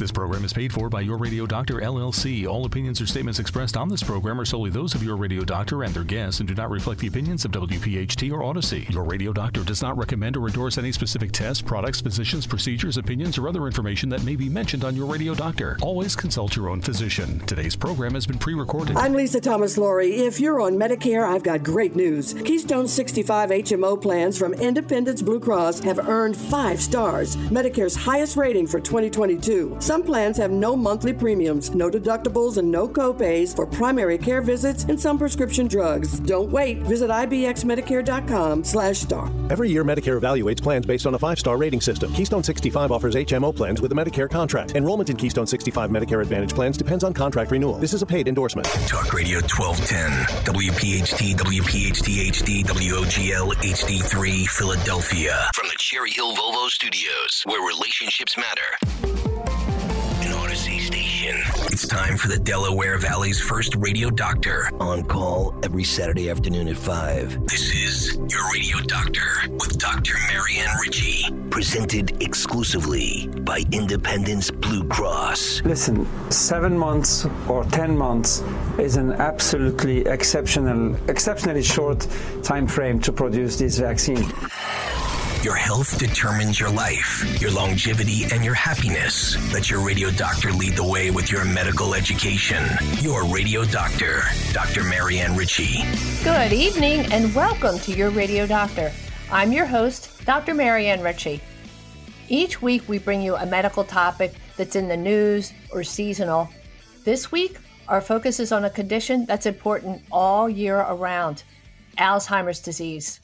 This program is paid for by Your Radio Doctor, LLC. All opinions or statements expressed on this program are solely those of Your Radio Doctor and their guests and do not reflect the opinions of WPHT or Odyssey. Your Radio Doctor does not recommend or endorse any specific tests, products, physicians, procedures, opinions, or other information that may be mentioned on Your Radio Doctor. Always consult your own physician. Today's program has been pre-recorded. I'm Lisa Thomas-Laurie. If you're on Medicare, I've got great news. Keystone 65 HMO plans from Independence Blue Cross have earned 5 stars, Medicare's highest rating for 2022. Some plans have no monthly premiums, no deductibles, and no copays for primary care visits and some prescription drugs. Don't wait. Visit ibxmedicare.com/star. Every year, Medicare evaluates plans based on a 5-star rating system. Keystone 65 offers HMO plans with a Medicare contract. Enrollment in Keystone 65 Medicare Advantage plans depends on contract renewal. This is a paid endorsement. Talk Radio 1210, WPHT, WPHT HD, WOGL HD3, Philadelphia. From the Cherry Hill Volvo Studios, where relationships matter. It's time for the Delaware Valley's first radio doctor. On call every Saturday afternoon at 5. This is Your Radio Doctor with Dr. Marianne Ritchie. Presented exclusively by Independence Blue Cross. Listen, 7 months or 10 months is an absolutely exceptionally short time frame to produce this vaccine. Your health determines your life, your longevity, and your happiness. Let Your Radio Doctor lead the way with your medical education. Your Radio Doctor, Dr. Marianne Ritchie. Good evening and welcome to Your Radio Doctor. I'm your host, Dr. Marianne Ritchie. Each week we bring you a medical topic that's in the news or seasonal. This week, our focus is on a condition that's important all year around, Alzheimer's disease.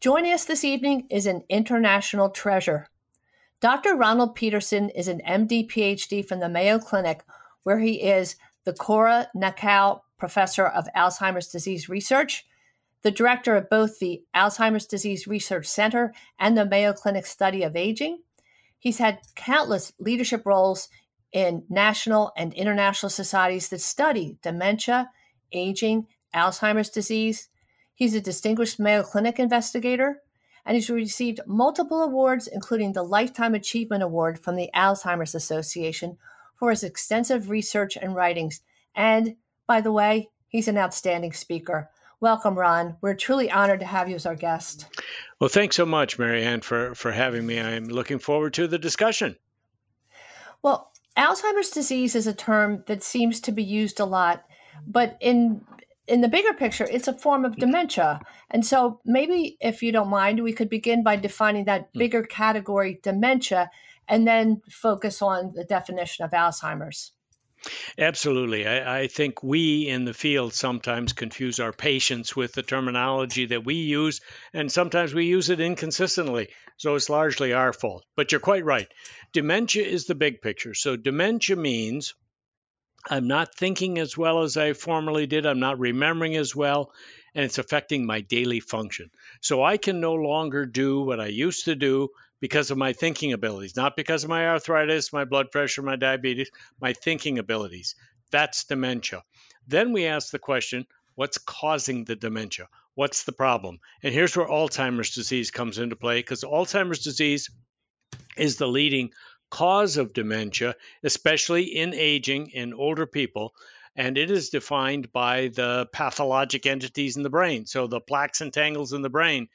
Joining us this evening is an international treasure. Dr. Ronald Petersen is an MD PhD from the Mayo Clinic, where he is the Cora Nakao Professor of Alzheimer's Disease Research, the director of both the Alzheimer's Disease Research Center and the Mayo Clinic Study of Aging. He's had countless leadership roles in national and international societies that study dementia, aging, Alzheimer's disease. He's a distinguished Mayo Clinic investigator, and he's received multiple awards, including the Lifetime Achievement Award from the Alzheimer's Association for his extensive research and writings. And, by the way, he's an outstanding speaker. Welcome, Ron. We're truly honored to have you as our guest. Well, thanks so much, Marianne, for having me. I'm looking forward to the discussion. Well, Alzheimer's disease is a term that seems to be used a lot, but in the bigger picture, it's a form of dementia. And so maybe, if you don't mind, we could begin by defining that bigger category, dementia, and then focus on the definition of Alzheimer's. Absolutely. I think we in the field sometimes confuse our patients with the terminology that we use, and sometimes we use it inconsistently. So it's largely our fault. But you're quite right. Dementia is the big picture. So dementia means I'm not thinking as well as I formerly did. I'm not remembering as well, and it's affecting my daily function. So I can no longer do what I used to do because of my thinking abilities, not because of my arthritis, my blood pressure, my diabetes, my thinking abilities. That's dementia. Then we ask the question, what's causing the dementia? What's the problem? And here's where Alzheimer's disease comes into play, because Alzheimer's disease is the leading cause of dementia, especially in aging, in older people, and it is defined by the pathologic entities in the brain. So the plaques and tangles in the brain,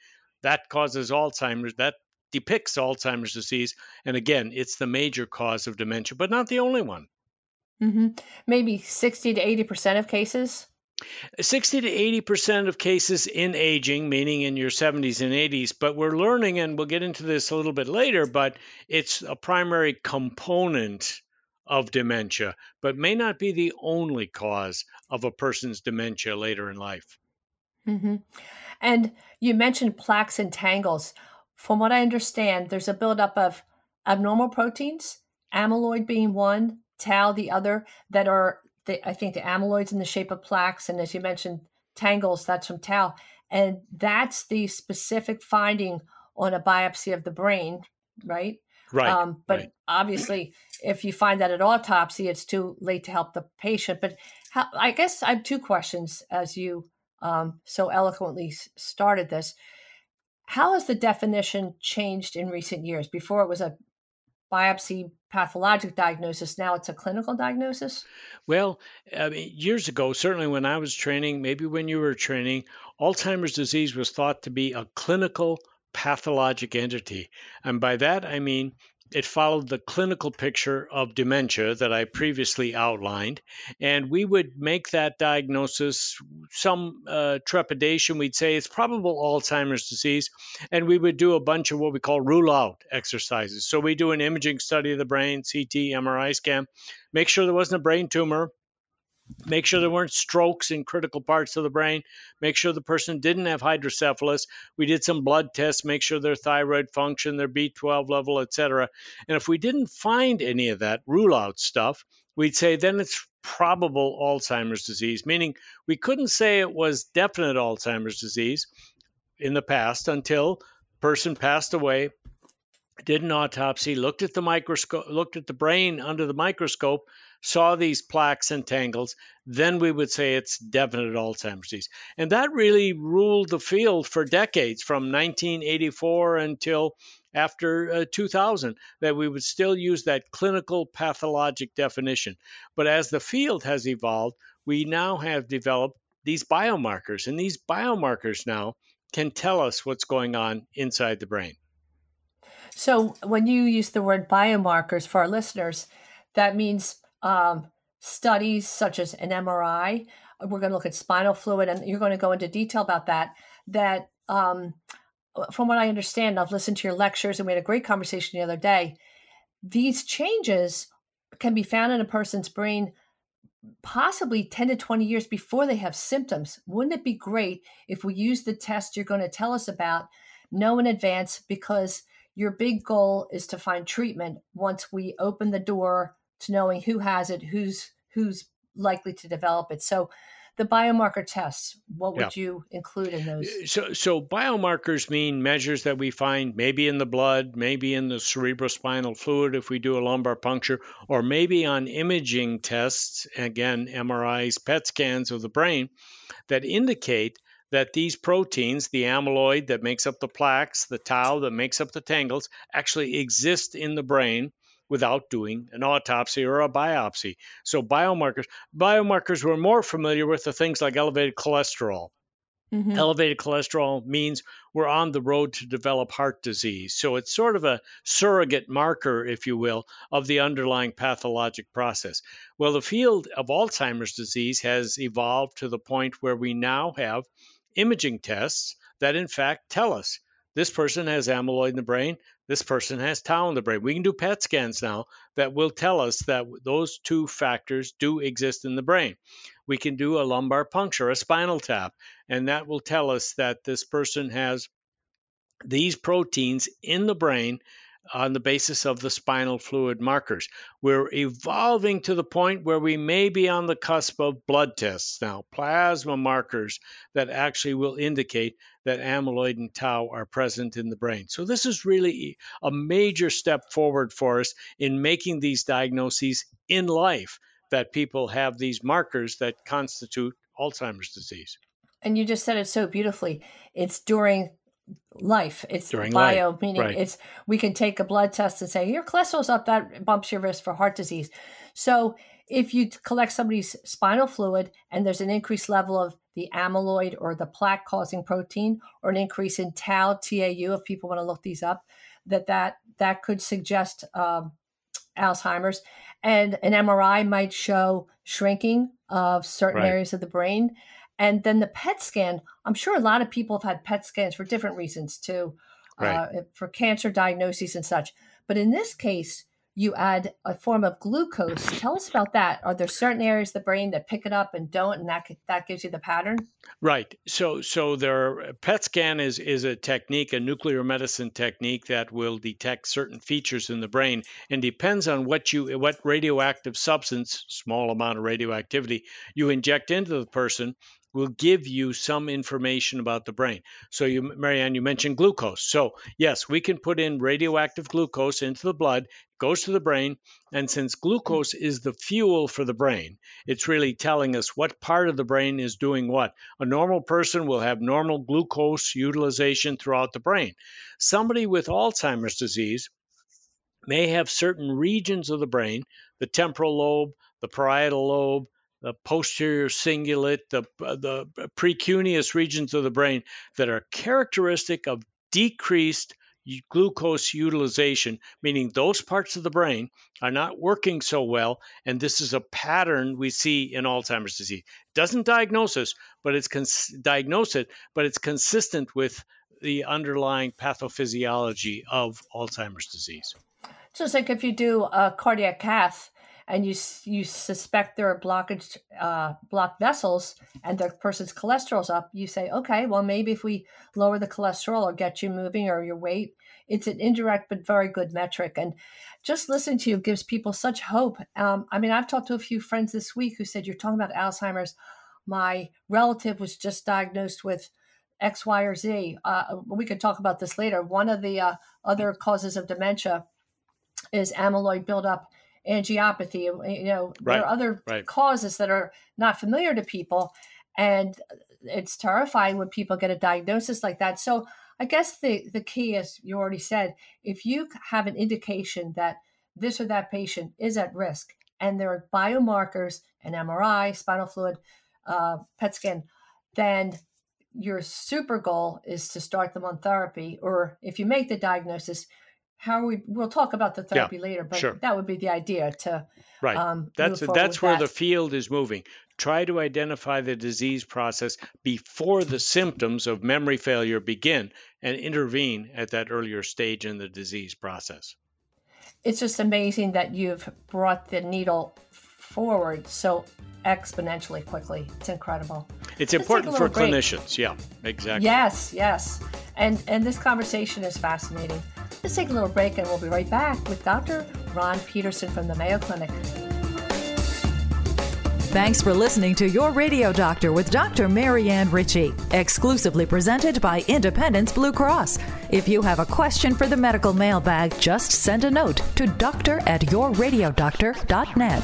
that causes Alzheimer's, that depicts Alzheimer's disease. And again, it's the major cause of dementia, but not the only one. Mm-hmm. Maybe 60 to 80% of cases? 60 to 80% of cases in aging, meaning in your 70s and 80s, but we're learning, and we'll get into this a little bit later, but it's a primary component of dementia, but may not be the only cause of a person's dementia later in life. Mm-hmm. And you mentioned plaques and tangles. From what I understand, there's a buildup of abnormal proteins, amyloid being one, tau the other, that are I think the amyloid's in the shape of plaques, and as you mentioned, tangles, that's from tau. And that's the specific finding on a biopsy of the brain, right? Right. But obviously, if you find that at autopsy, it's too late to help the patient. But I guess I have 2 questions, as you so eloquently started this. How has the definition changed in recent years? Before it was a biopsy pathologic diagnosis, now it's a clinical diagnosis? Well, I mean, years ago, certainly when I was training, maybe when you were training, Alzheimer's disease was thought to be a clinical pathologic entity. And by that, I mean, it followed the clinical picture of dementia that I previously outlined. And we would make that diagnosis, some trepidation. We'd say it's probable Alzheimer's disease. And we would do a bunch of what we call rule out exercises. So we do an imaging study of the brain, CT, MRI scan, make sure there wasn't a brain tumor, make sure there weren't strokes in critical parts of the brain, make sure the person didn't have hydrocephalus. We did some blood tests, make sure their thyroid function, their B12 level, etc. And if we didn't find any of that rule out stuff, we'd say then it's probable Alzheimer's disease, meaning we couldn't say it was definite Alzheimer's disease in the past until the person passed away, did an autopsy, looked at the microscope, looked at the brain under the microscope, saw these plaques and tangles, then we would say it's definite Alzheimer's disease. And that really ruled the field for decades, from 1984 until after 2000, that we would still use that clinical pathologic definition. But as the field has evolved, we now have developed these biomarkers, and these biomarkers now can tell us what's going on inside the brain. So when you use the word biomarkers for our listeners, that means studies such as an MRI. We're going to look at spinal fluid, and you're going to go into detail about that. From what I understand, I've listened to your lectures, and we had a great conversation the other day. These changes can be found in a person's brain possibly 10 to 20 years before they have symptoms. Wouldn't it be great if we use the test you're going to tell us about, know in advance, because your big goal is to find treatment once we open the door to knowing who has it, who's likely to develop it. So the biomarker tests, what would you include in those? So biomarkers mean measures that we find maybe in the blood, maybe in the cerebrospinal fluid if we do a lumbar puncture, or maybe on imaging tests, again, MRIs, PET scans of the brain, that indicate that these proteins, the amyloid that makes up the plaques, the tau that makes up the tangles, actually exist in the brain without doing an autopsy or a biopsy. So biomarkers we're more familiar with are things like elevated cholesterol. Mm-hmm. Elevated cholesterol means we're on the road to develop heart disease. So it's sort of a surrogate marker, if you will, of the underlying pathologic process. Well, the field of Alzheimer's disease has evolved to the point where we now have imaging tests that in fact tell us this person has amyloid in the brain, this person has tau in the brain. We can do PET scans now that will tell us that those two factors do exist in the brain. We can do a lumbar puncture, a spinal tap, and that will tell us that this person has these proteins in the brain on the basis of the spinal fluid markers. We're evolving to the point where we may be on the cusp of blood tests now, plasma markers that actually will indicate that amyloid and tau are present in the brain. So this is really a major step forward for us in making these diagnoses in life, that people have these markers that constitute Alzheimer's disease. And you just said it so beautifully. It's during life. It's during bio, life. Meaning it's, we can take a blood test and say, your cholesterol's up, that bumps your risk for heart disease. So if you collect somebody's spinal fluid and there's an increased level of the amyloid or the plaque causing protein, or an increase in tau, TAU, if people want to look these up, that could suggest Alzheimer's. And an MRI might show shrinking of certain areas of the brain. And then the PET scan, I'm sure a lot of people have had PET scans for different reasons too, for cancer diagnoses and such. But in this case, you add a form of glucose. Tell us about that. Are there certain areas of the brain that pick it up and don't, and that gives you the pattern? Right. So their PET scan is a technique, a nuclear medicine technique that will detect certain features in the brain, and depends on what radioactive substance, small amount of radioactivity, you inject into the person will give you some information about the brain. So Marianne, you mentioned glucose. So yes, we can put in radioactive glucose into the blood, goes to the brain, and since glucose is the fuel for the brain, it's really telling us what part of the brain is doing what. A normal person will have normal glucose utilization throughout the brain. Somebody with Alzheimer's disease may have certain regions of the brain, the temporal lobe, the parietal lobe, the posterior cingulate, the precuneus regions of the brain that are characteristic of decreased glucose utilization, meaning those parts of the brain are not working so well, and this is a pattern we see in Alzheimer's disease. It doesn't diagnose it, but it's consistent with the underlying pathophysiology of Alzheimer's disease. Just like if you do a cardiac cath and you suspect there are blocked vessels and the person's cholesterol's up, you say, okay, well, maybe if we lower the cholesterol or get you moving or your weight, it's an indirect but very good metric. And just listening to you gives people such hope. I mean, I've talked to a few friends this week who said, you're talking about Alzheimer's. My relative was just diagnosed with X, Y, or Z. We could talk about this later. One of the other causes of dementia is amyloid buildup, angiopathy. You know, there are other causes that are not familiar to people, and it's terrifying when people get a diagnosis like that. So I guess the key, as you already said, if you have an indication that this or that patient is at risk, and there are biomarkers, an MRI, spinal fluid, PET scan, then your super goal is to start them on therapy. Or if you make the diagnosis, we'll talk about the therapy later, but that would be the idea to that's where the field is moving. Try to identify the disease process before the symptoms of memory failure begin and intervene at that earlier stage in the disease process. It's just amazing that you've brought the needle forward so exponentially quickly. It's incredible. It's important for clinicians. Yeah, exactly. Yes. And this conversation is fascinating. Let's take a little break and we'll be right back with Dr. Ron Petersen from the Mayo Clinic. Thanks for listening to Your Radio Doctor with Dr. Marianne Ritchie, exclusively presented by Independence Blue Cross. If you have a question for the medical mailbag, just send a note to dr@yourradiodoctor.net.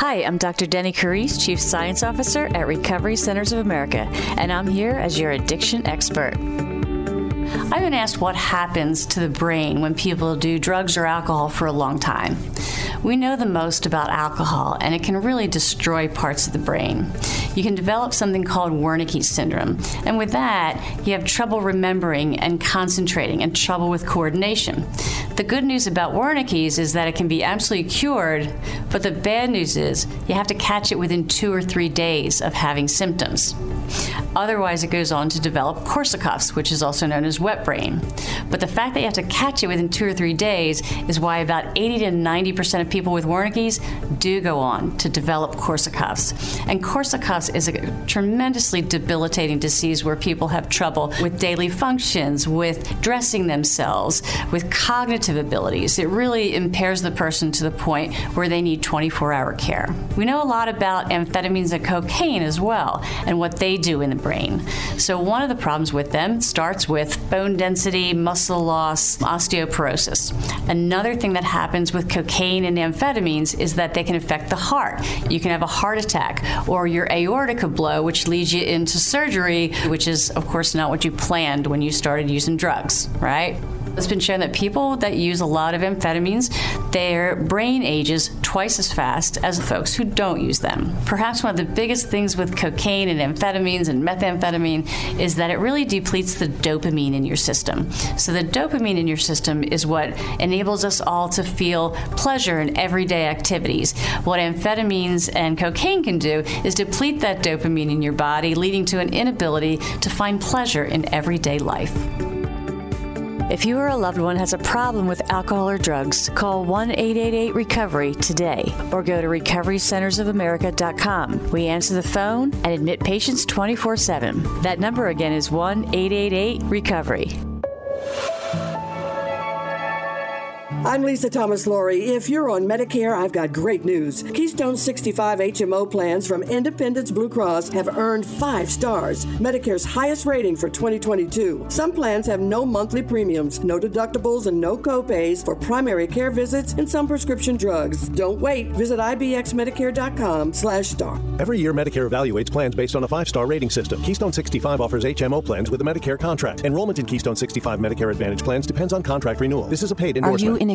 Hi, I'm Dr. Denny Carice, Chief Science Officer at Recovery Centers of America, and I'm here as your addiction expert. I've been asked what happens to the brain when people do drugs or alcohol for a long time. We know the most about alcohol, and it can really destroy parts of the brain. You can develop something called Wernicke's syndrome, and with that, you have trouble remembering and concentrating and trouble with coordination. The good news about Wernicke's is that it can be absolutely cured, but the bad news is you have to catch it within 2 or 3 days of having symptoms. Otherwise, it goes on to develop Korsakoff's, which is also known as wet brain. But the fact that you have to catch it within 2 or 3 days is why about 80 to 90% of people with Wernicke's do go on to develop Korsakoff's. And Korsakoff's is a tremendously debilitating disease where people have trouble with daily functions, with dressing themselves, with cognitive abilities. It really impairs the person to the point where they need 24-hour care. We know a lot about amphetamines and cocaine as well, and what they do in the brain. So one of the problems with them starts with bone density, muscle loss, osteoporosis. Another thing that happens with cocaine and amphetamines is that they can affect the heart. You can have a heart attack or your aorta could blow, which leads you into surgery, which is, of course, not what you planned when you started using drugs, right? It's been shown that people that use a lot of amphetamines, their brain ages twice as fast as folks who don't use them. Perhaps one of the biggest things with cocaine and amphetamines and methamphetamine is that it really depletes the dopamine in your system. So the dopamine in your system is what enables us all to feel pleasure in everyday activities. What amphetamines and cocaine can do is deplete that dopamine in your body, leading to an inability to find pleasure in everyday life. If you or a loved one has a problem with alcohol or drugs, call 1-888-RECOVERY today or go to recoverycentersofamerica.com. We answer the phone and admit patients 24/7. That number again is 1-888-RECOVERY. I'm Lisa Thomas-Laurie. If you're on Medicare, I've got great news. Keystone 65 HMO plans from Independence Blue Cross have earned 5 stars, Medicare's highest rating for 2022. Some plans have no monthly premiums, no deductibles, and no copays for primary care visits and some prescription drugs. Don't wait. Visit ibxmedicare.com/star. Every year, Medicare evaluates plans based on a 5-star rating system. Keystone 65 offers HMO plans with a Medicare contract. Enrollment in Keystone 65 Medicare Advantage plans depends on contract renewal. This is a paid endorsement. Are you in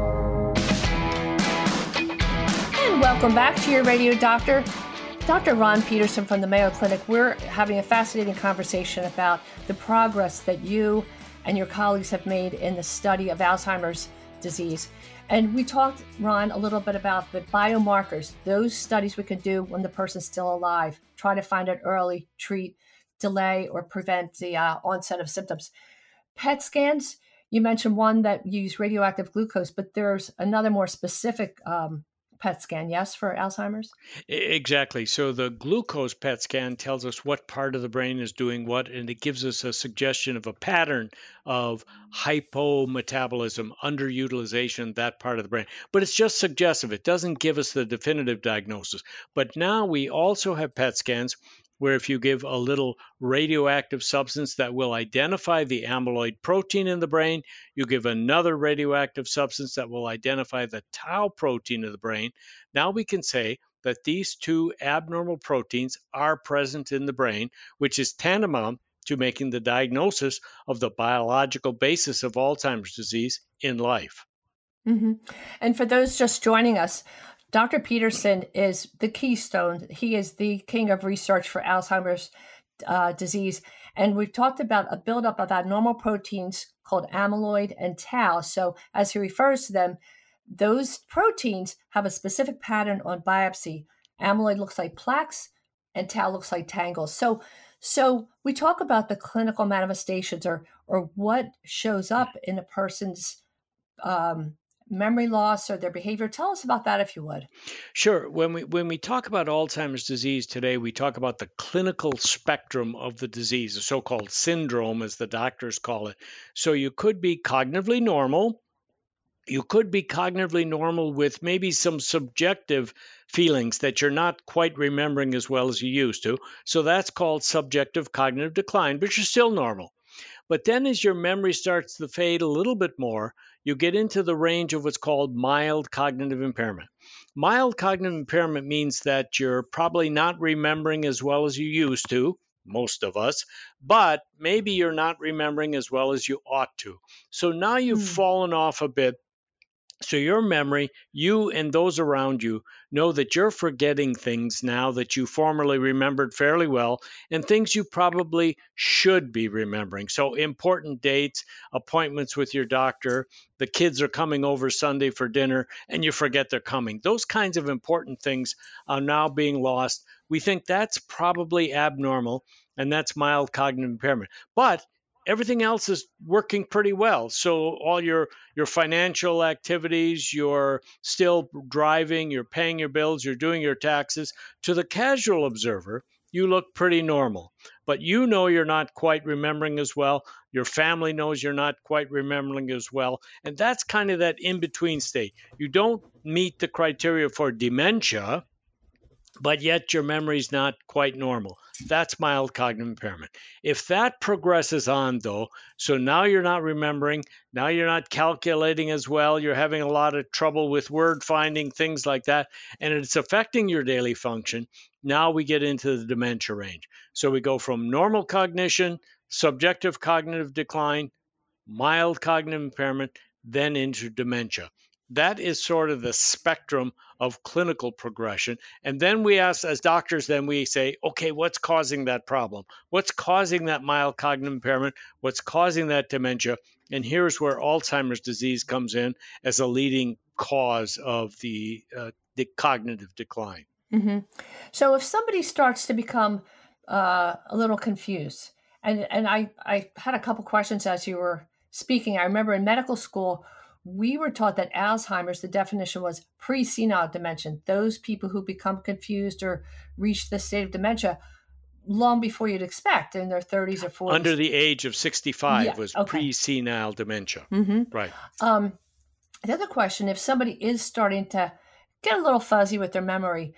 And welcome back to Your Radio Doctor. Dr. Ron Petersen from the Mayo Clinic. We're having a fascinating conversation about the progress that you and your colleagues have made in the study of Alzheimer's disease. And we talked, Ron, a little bit about the biomarkers, those studies we can do when the person's still alive, try to find it early, treat, delay, or prevent the onset of symptoms. PET scans, you mentioned one that use radioactive glucose, but there's another more specific PET scan, yes, for Alzheimer's? Exactly. So the glucose PET scan tells us what part of the brain is doing what, and it gives us a suggestion of a pattern of hypometabolism, underutilization, that part of the brain. But it's just suggestive. It doesn't give us the definitive diagnosis. But now we also have PET scans where if you give a little radioactive substance that will identify the amyloid protein in the brain, you give another radioactive substance that will identify the tau protein of the brain, now we can say that these two abnormal proteins are present in the brain, which is tantamount to making the diagnosis of the biological basis of Alzheimer's disease in life. Mm-hmm. And for those just joining us, Dr. Petersen is the keystone. He is the king of research for Alzheimer's disease. And we've talked about a buildup of abnormal proteins called amyloid and tau. So as he refers to them, those proteins have a specific pattern on biopsy. Amyloid looks like plaques and tau looks like tangles. So we talk about the clinical manifestations or what shows up in a person's memory loss or their behavior. Tell us about that, if you would. Sure. When we talk about Alzheimer's disease today, we talk about the clinical spectrum of the disease, the so-called syndrome, as the doctors call it. So you could be cognitively normal. You could be cognitively normal with maybe some subjective feelings that you're not quite remembering as well as you used to. So that's called subjective cognitive decline, but you're still normal. But then as your memory starts to fade a little bit more, you get into the range of what's called mild cognitive impairment. Mild cognitive impairment means that you're probably not remembering as well as you used to, most of us, but maybe you're not remembering as well as you ought to. So now you've fallen off a bit. So your memory, you and those around you know that you're forgetting things now that you formerly remembered fairly well and things you probably should be remembering. So important dates, appointments with your doctor, the kids are coming over Sunday for dinner and you forget they're coming. Those kinds of important things are now being lost. We think that's probably abnormal and that's mild cognitive impairment. But everything else is working pretty well. So all your financial activities, you're still driving, you're paying your bills, you're doing your taxes. To the casual observer, you look pretty normal, but you know you're not quite remembering as well. Your family knows you're not quite remembering as well. And that's kind of that in-between state. You don't meet the criteria for dementia, but yet your memory's not quite normal. That's mild cognitive impairment. If that progresses on, though, so now you're not remembering, now you're not calculating as well, you're having a lot of trouble with word finding, things like that, and it's affecting your daily function, now we get into the dementia range. So we go from normal cognition, subjective cognitive decline, mild cognitive impairment, then into dementia. That is sort of the spectrum of clinical progression. And then we ask, as doctors, then we say, okay, what's causing that problem? What's causing that mild cognitive impairment? What's causing that dementia? And here's where Alzheimer's disease comes in as a leading cause of the cognitive decline. Mm-hmm. So if somebody starts to become a little confused, and I had a couple questions as you were speaking. I remember in medical school, we were taught that Alzheimer's, the definition was pre-senile dementia, those people who become confused or reach the state of dementia long before you'd expect, in their 30s or 40s. Under the age of 65 was pre-senile dementia. Mm-hmm. Right. The other question, if somebody is starting to get a little fuzzy with their memory,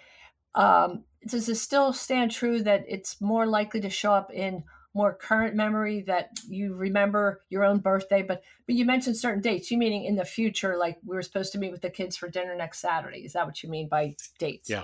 does it still stand true that it's more likely to show up in more current memory, that you remember your own birthday, but you mentioned certain dates. You meaning in the future, like we were supposed to meet with the kids for dinner next Saturday. Is that what you mean by dates? Yeah.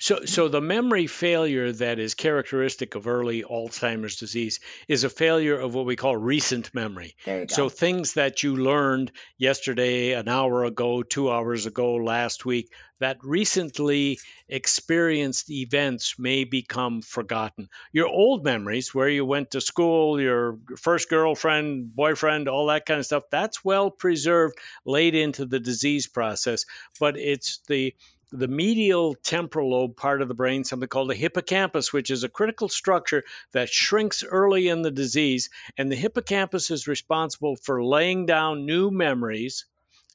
So the memory failure that is characteristic of early Alzheimer's disease is a failure of what we call recent memory. There you go. So things that you learned yesterday, an hour ago, 2 hours ago, last week, that recently experienced events may become forgotten. Your old memories, where you went to school, your first girlfriend, boyfriend, all that kind of stuff, that's well preserved late into the disease process. But it's the medial temporal lobe part of the brain, something called the hippocampus, which is a critical structure that shrinks early in the disease. And the hippocampus is responsible for laying down new memories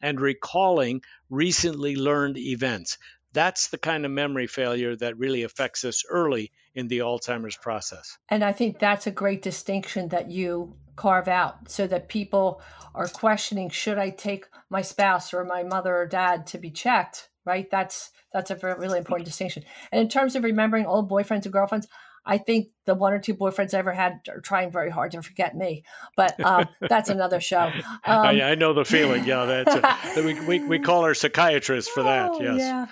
and recalling recently learned events. That's the kind of memory failure that really affects us early in the Alzheimer's process. And I think that's a great distinction that you carve out, so that people are questioning, should I take my spouse or my mother or dad to be checked? Right? That's a really important distinction. And in terms of remembering old boyfriends and girlfriends, I think the one or two boyfriends I ever had are trying very hard to forget me, but that's another show. I know the feeling. Yeah, that's we call our psychiatrists for that. Yes. Yeah.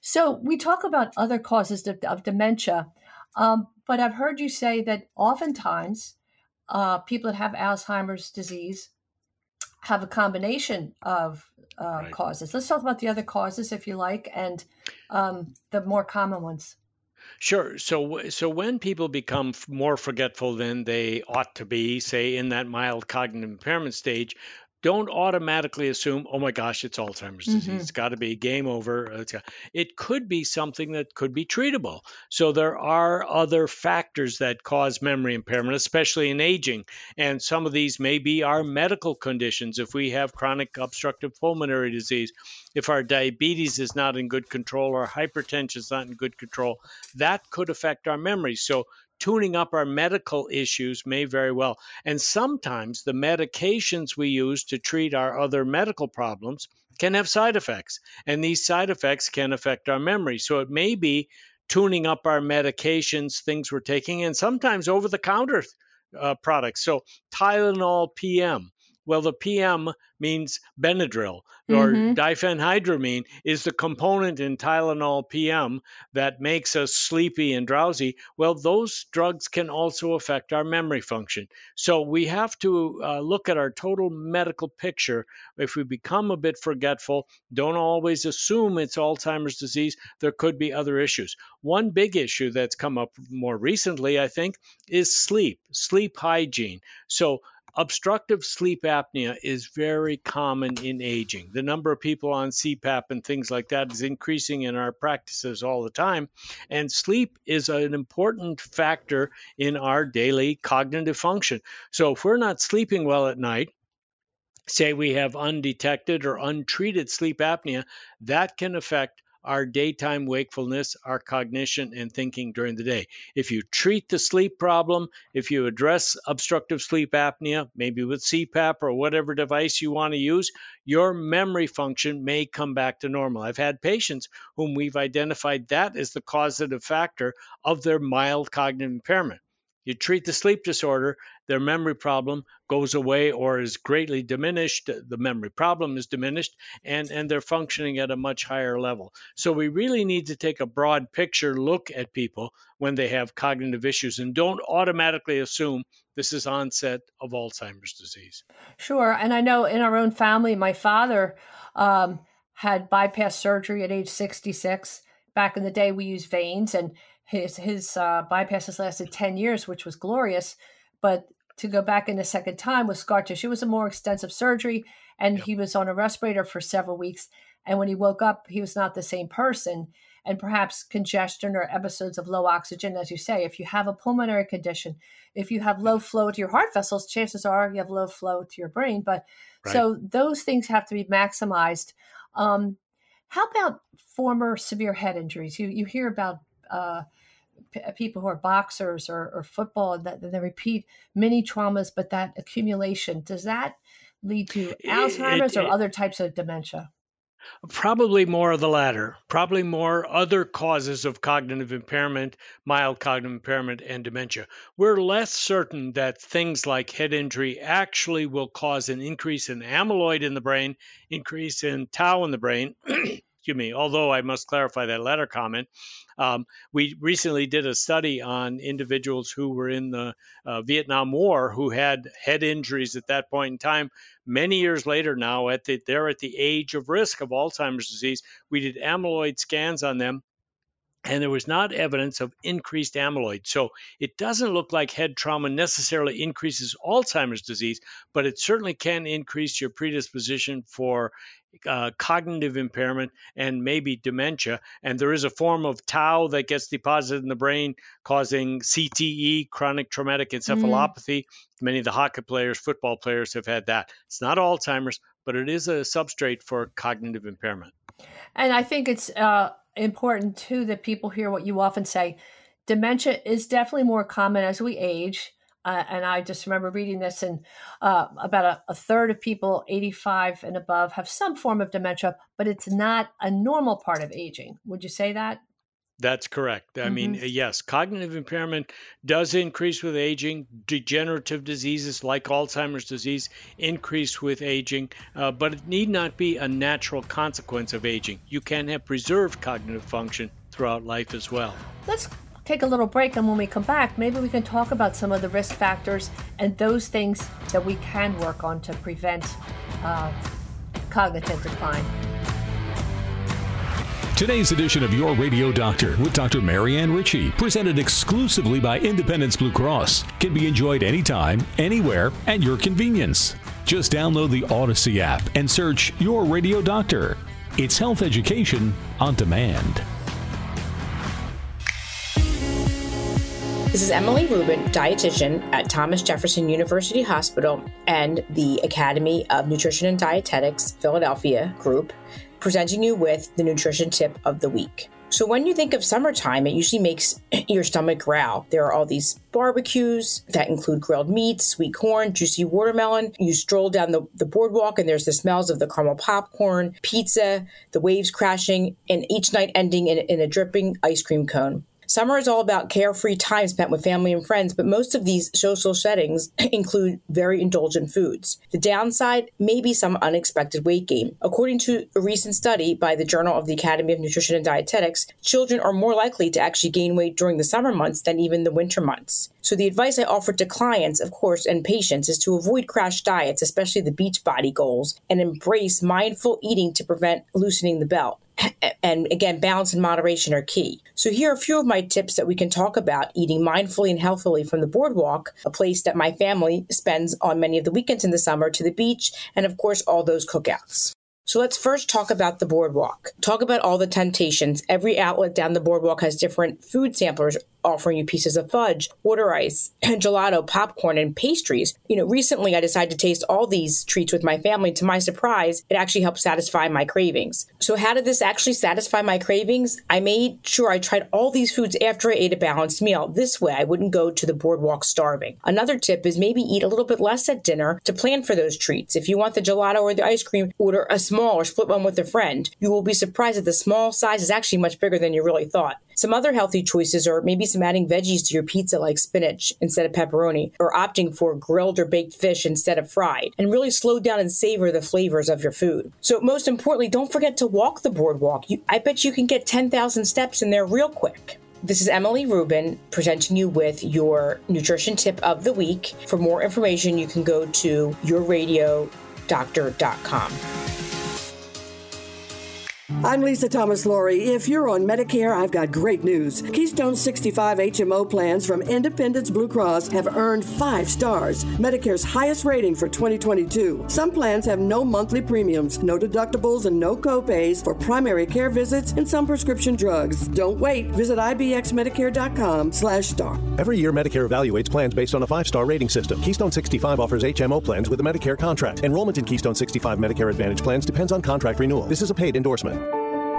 So we talk about other causes of dementia, but I've heard you say that oftentimes people that have Alzheimer's disease have a combination of causes. Let's talk about the other causes, if you like, and the more common ones. Sure. So when people become more forgetful than they ought to be, say in that mild cognitive impairment stage, don't automatically assume, oh my gosh, it's Alzheimer's disease. Mm-hmm. It's got to be game over. It could be something that could be treatable. So there are other factors that cause memory impairment, especially in aging. And some of these may be our medical conditions. If we have chronic obstructive pulmonary disease, if our diabetes is not in good control, or hypertension is not in good control, that could affect our memory. So tuning up our medical issues may very well. And sometimes the medications we use to treat our other medical problems can have side effects, and these side effects can affect our memory. So it may be tuning up our medications, things we're taking, and sometimes over-the-counter products. So Tylenol PM. Well, the PM means Benadryl, or diphenhydramine is the component in Tylenol PM that makes us sleepy and drowsy. Well, those drugs can also affect our memory function. So we have to look at our total medical picture. If we become a bit forgetful, don't always assume it's Alzheimer's disease. There could be other issues. One big issue that's come up more recently, I think, is sleep hygiene. So obstructive sleep apnea is very common in aging. The number of people on CPAP and things like that is increasing in our practices all the time. And sleep is an important factor in our daily cognitive function. So if we're not sleeping well at night, say we have undetected or untreated sleep apnea, that can affect our daytime wakefulness, our cognition and thinking during the day. If you treat the sleep problem, if you address obstructive sleep apnea, maybe with CPAP or whatever device you want to use, your memory function may come back to normal. I've had patients whom we've identified that as the causative factor of their mild cognitive impairment. You treat the sleep disorder, their memory problem goes away or is greatly diminished, the memory problem is diminished, and they're functioning at a much higher level. So we really need to take a broad picture look at people when they have cognitive issues and don't automatically assume this is onset of Alzheimer's disease. Sure, and I know in our own family, my father had bypass surgery at age 66. Back in the day, we used veins, and his bypasses lasted 10 years, which was glorious. But to go back in a second time with scar tissue, it was a more extensive surgery, and He was on a respirator for several weeks. And when he woke up, he was not the same person. And perhaps congestion or episodes of low oxygen, as you say, if you have a pulmonary condition, if you have low flow to your heart vessels, chances are you have low flow to your brain. But So those things have to be maximized. How about former severe head injuries? You hear about people who are boxers or football, that they repeat many traumas, but that accumulation, does that lead to Alzheimer's or other types of dementia? Probably more of the latter, probably more other causes of cognitive impairment, mild cognitive impairment, and dementia. We're less certain that things like head injury actually will cause an increase in amyloid in the brain, increase in tau in the brain. Excuse me, although I must clarify that latter comment. We recently did a study on individuals who were in the Vietnam War who had head injuries at that point in time. Many years later now, they're at the age of risk of Alzheimer's disease. We did amyloid scans on them, and there was not evidence of increased amyloid. So it doesn't look like head trauma necessarily increases Alzheimer's disease, but it certainly can increase your predisposition for cognitive impairment and maybe dementia. And there is a form of tau that gets deposited in the brain causing CTE, chronic traumatic encephalopathy. Many of the hockey players, football players have had that. It's not Alzheimer's, but it is a substrate for cognitive impairment. And I think it's important too that people hear what you often say. Dementia is definitely more common as we age. And I just remember reading this, and about a third of people 85 and above have some form of dementia, but it's not a normal part of aging. Would you say that? That's correct. I mean, yes, cognitive impairment does increase with aging. Degenerative diseases like Alzheimer's disease increase with aging, but it need not be a natural consequence of aging. You can have preserved cognitive function throughout life as well. Let's take a little break, and when we come back, maybe we can talk about some of the risk factors and those things that we can work on to prevent cognitive decline. Today's edition of Your Radio Doctor with Dr. Marianne Ritchie, presented exclusively by Independence Blue Cross, can be enjoyed anytime, anywhere, at your convenience. Just download the Odyssey app and search Your Radio Doctor. It's health education on demand. This is Emily Rubin, dietitian at Thomas Jefferson University Hospital and the Academy of Nutrition and Dietetics Philadelphia group, presenting you with the nutrition tip of the week. So when you think of summertime, it usually makes your stomach growl. There are all these barbecues that include grilled meats, sweet corn, juicy watermelon. You stroll down the boardwalk and there's the smells of the caramel popcorn, pizza, the waves crashing, and each night ending in a dripping ice cream cone. Summer is all about carefree time spent with family and friends, but most of these social settings include very indulgent foods. The downside may be some unexpected weight gain. According to a recent study by the Journal of the Academy of Nutrition and Dietetics, children are more likely to actually gain weight during the summer months than even the winter months. So the advice I offer to clients, of course, and patients is to avoid crash diets, especially the Beachbody goals, and embrace mindful eating to prevent loosening the belt. And again, balance and moderation are key. So here are a few of my tips that we can talk about eating mindfully and healthfully from the boardwalk, a place that my family spends on many of the weekends in the summer, to the beach, and of course, all those cookouts. So let's first talk about the boardwalk. Talk about all the temptations. Every outlet down the boardwalk has different food samplers offering you pieces of fudge, water ice, gelato, popcorn, and pastries. You know, recently I decided to taste all these treats with my family. To my surprise, it actually helped satisfy my cravings. So how did this actually satisfy my cravings? I made sure I tried all these foods after I ate a balanced meal. This way I wouldn't go to the boardwalk starving. Another tip is maybe eat a little bit less at dinner to plan for those treats. If you want the gelato or the ice cream, order a small or split one with a friend. You will be surprised that the small size is actually much bigger than you really thought. Some other healthy choices are maybe some adding veggies to your pizza like spinach instead of pepperoni, or opting for grilled or baked fish instead of fried, and really slow down and savor the flavors of your food. So most importantly, don't forget to walk the boardwalk. I bet you can get 10,000 steps in there real quick. This is Emily Rubin presenting you with your nutrition tip of the week. For more information, you can go to yourradiodoctor.com. I'm Lisa Thomas-Laurie. If you're on Medicare, I've got great news. Keystone 65 HMO plans from Independence Blue Cross have earned 5 stars, Medicare's highest rating for 2022. Some plans have no monthly premiums, no deductibles, and no copays for primary care visits and some prescription drugs. Don't wait. Visit ibxmedicare.com/star. Every year, Medicare evaluates plans based on a 5-star rating system. Keystone 65 offers HMO plans with a Medicare contract. Enrollment in Keystone 65 Medicare Advantage plans depends on contract renewal. This is a paid endorsement.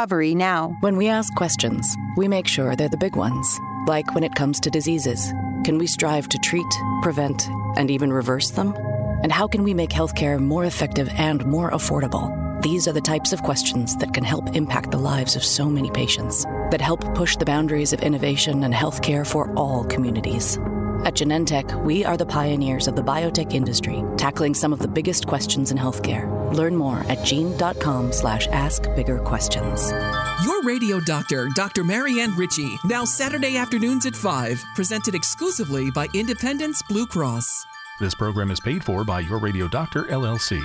Now. When we ask questions, we make sure they're the big ones, like when it comes to diseases. Can we strive to treat, prevent, and even reverse them? And how can we make healthcare more effective and more affordable? These are the types of questions that can help impact the lives of so many patients, that help push the boundaries of innovation and healthcare for all communities. At Genentech, we are the pioneers of the biotech industry, tackling some of the biggest questions in healthcare. Learn more at gene.com/askbiggerquestions. Your Radio Doctor, Dr. Marianne Ritchie, now Saturday afternoons at 5, presented exclusively by Independence Blue Cross. This program is paid for by Your Radio Doctor, LLC.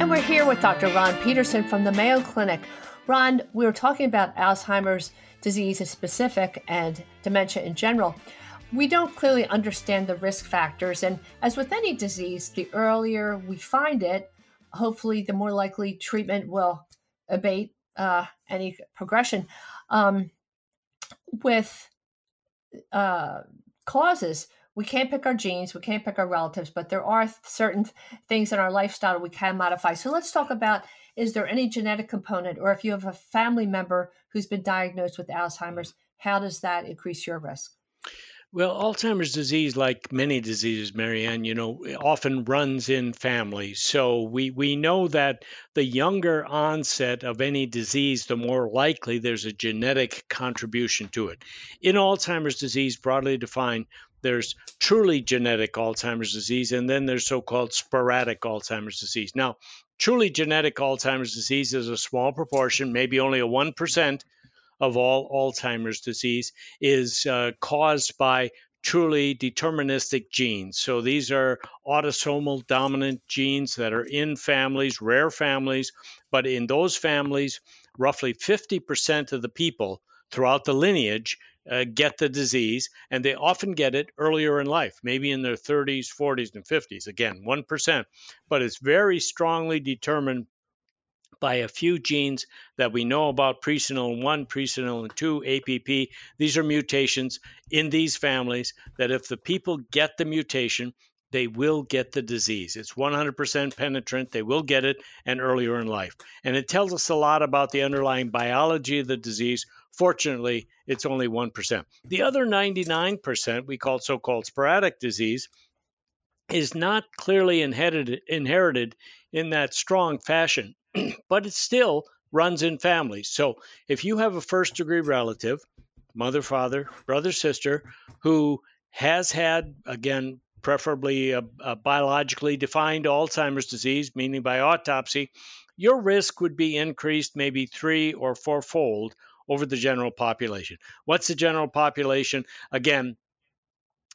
And we're here with Dr. Ron Petersen from the Mayo Clinic. Ron, we were talking about Alzheimer's disease in specific and dementia in general. We don't clearly understand the risk factors. And as with any disease, the earlier we find it, hopefully the more likely treatment will abate any progression. With causes, we can't pick our genes, we can't pick our relatives, but there are certain things in our lifestyle we can modify. So let's talk about, is there any genetic component, or if you have a family member who's been diagnosed with Alzheimer's, how does that increase your risk? Well, Alzheimer's disease, like many diseases, Marianne, often runs in families. So we know that the younger onset of any disease, the more likely there's a genetic contribution to it. In Alzheimer's disease, broadly defined, there's truly genetic Alzheimer's disease, and then there's so-called sporadic Alzheimer's disease. Now, truly genetic Alzheimer's disease is a small proportion, maybe only a 1%. Of all Alzheimer's disease is caused by truly deterministic genes. So these are autosomal dominant genes that are in families, rare families, but in those families, roughly 50% of the people throughout the lineage get the disease, and they often get it earlier in life, maybe in their 30s, 40s, and 50s. Again, 1%, but it's very strongly determined by a few genes that we know about, presenilin-1, presenilin-2, APP. These are mutations in these families that if the people get the mutation, they will get the disease. It's 100% penetrant. They will get it, and earlier in life. And it tells us a lot about the underlying biology of the disease. Fortunately, it's only 1%. The other 99% we call so-called sporadic disease is not clearly inherited in that strong fashion, but it still runs in families. So if you have a first-degree relative, mother, father, brother, sister, who has had, again, preferably a biologically defined Alzheimer's disease, meaning by autopsy, your risk would be increased maybe 3- or 4-fold over the general population. What's the general population? Again,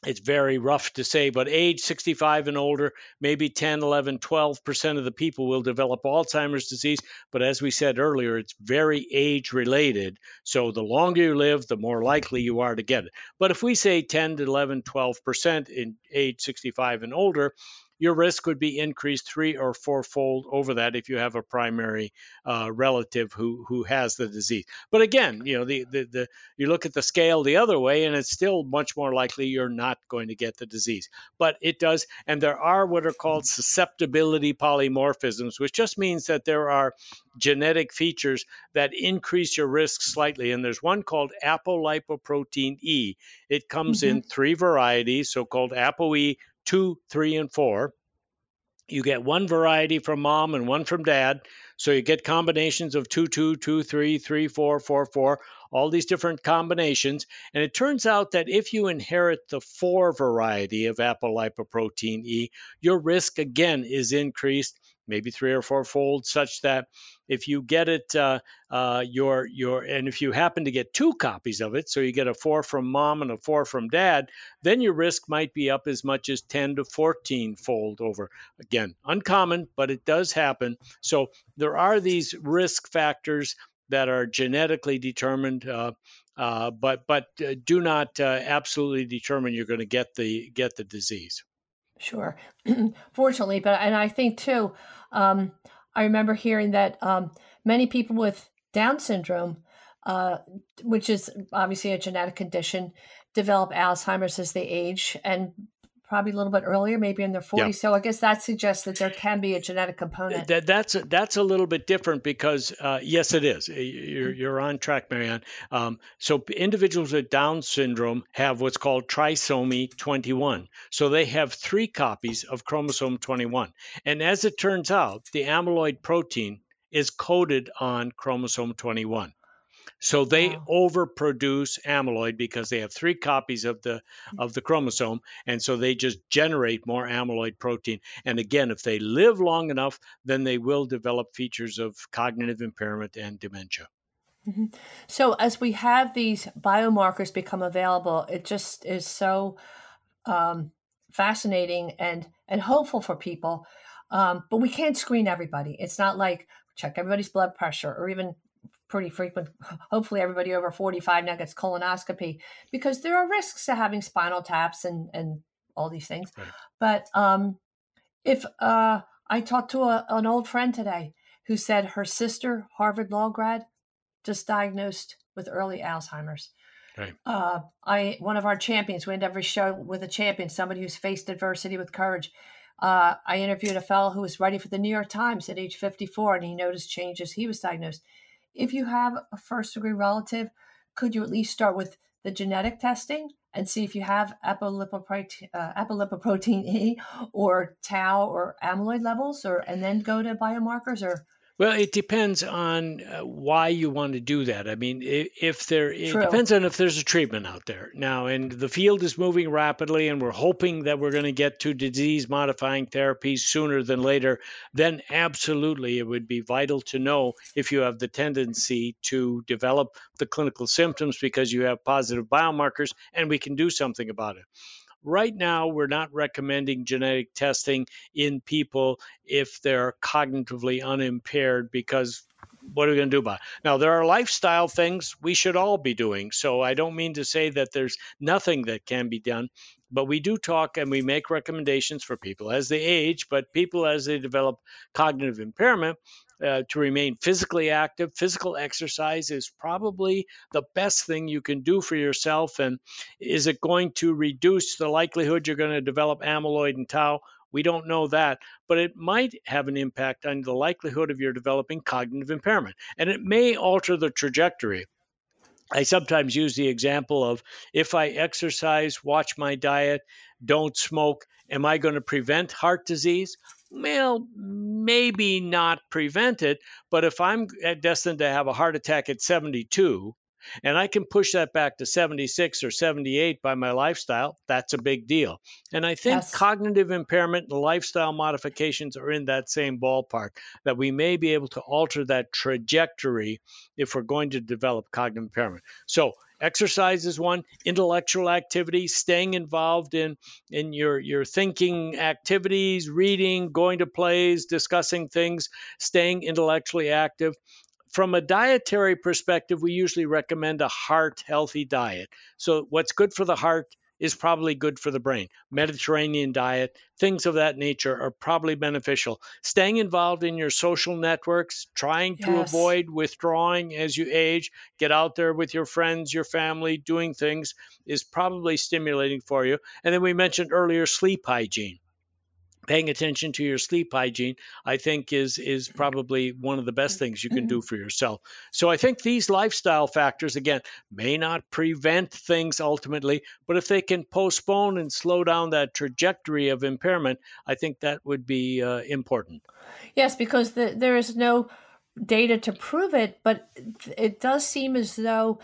it's very rough to say, but age 65 and older, maybe 10, 11, 12% of the people will develop Alzheimer's disease. But as we said earlier, it's very age related. So the longer you live, the more likely you are to get it. But if we say 10 to 11, 12% in age 65 and older, your risk would be increased 3- or 4-fold over that if you have a primary relative who has the disease. But again, you know, you look at the scale the other way, and it's still much more likely you're not going to get the disease. But it does, and there are what are called susceptibility polymorphisms, which just means that there are genetic features that increase your risk slightly. And there's one called apolipoprotein E. It comes in 3 varieties, so-called ApoE, 2, 3, and 4. You get one variety from mom and one from dad. So you get combinations of 2, 2, 2, 3, 3, 4, 4, 4, all these different combinations. And it turns out that if you inherit the 4 variety of apolipoprotein E, your risk again is increased maybe 3- or 4-fold, such that if you get it, and if you happen to get 2 copies of it, so you get a 4 from mom and a 4 from dad, then your risk might be up as much as 10 to 14-fold over. Again, uncommon, but it does happen. So there are these risk factors that are genetically determined, but do not absolutely determine you're going to get the disease. Sure. Fortunately, and I think too, I remember hearing that many people with Down syndrome, which is obviously a genetic condition, develop Alzheimer's as they age, and probably a little bit earlier, maybe in their 40s. Yeah. So I guess that suggests that there can be a genetic component. That's a little bit different because, yes, it is. You're on track, Marianne. So individuals with Down syndrome have what's called trisomy 21. So they have 3 copies of chromosome 21. And as it turns out, the amyloid protein is coded on chromosome 21. So they overproduce amyloid because they have 3 copies of the chromosome, and so they just generate more amyloid protein. And again, if they live long enough, then they will develop features of cognitive impairment and dementia. Mm-hmm. So as we have these biomarkers become available, it just is so fascinating and hopeful for people. But we can't screen everybody. It's not like check everybody's blood pressure or even pretty frequent, hopefully everybody over 45 now gets colonoscopy, because there are risks to having spinal taps and all these things. Right. But if I talked to an old friend today who said her sister, Harvard law grad, just diagnosed with early Alzheimer's. Right. One of our champions, we end every show with a champion, somebody who's faced adversity with courage. I interviewed a fellow who was writing for the New York Times at age 54, and he noticed changes. He was diagnosed. If you have a first-degree relative, could you at least start with the genetic testing and see if you have apolipoprotein E or tau or amyloid levels, and then go to biomarkers? Or well, it depends on why you want to do that. I mean, it depends on if there's a treatment out there now, and the field is moving rapidly, and we're hoping that we're going to get to disease-modifying therapies sooner than later. Then absolutely, it would be vital to know if you have the tendency to develop the clinical symptoms because you have positive biomarkers, and we can do something about it. Right now, we're not recommending genetic testing in people if they're cognitively unimpaired, because what are we going to do about it? Now, there are lifestyle things we should all be doing. So I don't mean to say that there's nothing that can be done, but we do talk and we make recommendations for people as they age, but people as they develop cognitive impairment, to remain physically active. Physical exercise is probably the best thing you can do for yourself. And is it going to reduce the likelihood you're going to develop amyloid and tau? We don't know that, but it might have an impact on the likelihood of your developing cognitive impairment, and it may alter the trajectory. I sometimes use the example of, if I exercise, watch my diet, don't smoke, am I going to prevent heart disease? Well, maybe not prevent it, but if I'm destined to have a heart attack at 72, and I can push that back to 76 or 78 by my lifestyle, that's a big deal. And I think cognitive impairment and lifestyle modifications are in that same ballpark, that we may be able to alter that trajectory if we're going to develop cognitive impairment. So exercise is one, intellectual activity, staying involved in your thinking activities, reading, going to plays, discussing things, staying intellectually active. From a dietary perspective, we usually recommend a heart-healthy diet. So what's good for the heart is probably good for the brain. Mediterranean diet, things of that nature are probably beneficial. Staying involved in your social networks, trying to avoid withdrawing as you age, get out there with your friends, your family, doing things is probably stimulating for you. And then we mentioned earlier sleep hygiene. Paying attention to your sleep hygiene, I think, is probably one of the best things you can do for yourself. So I think these lifestyle factors, again, may not prevent things ultimately, but if they can postpone and slow down that trajectory of impairment, I think that would be important. Yes, because there is no data to prove it, but it does seem as though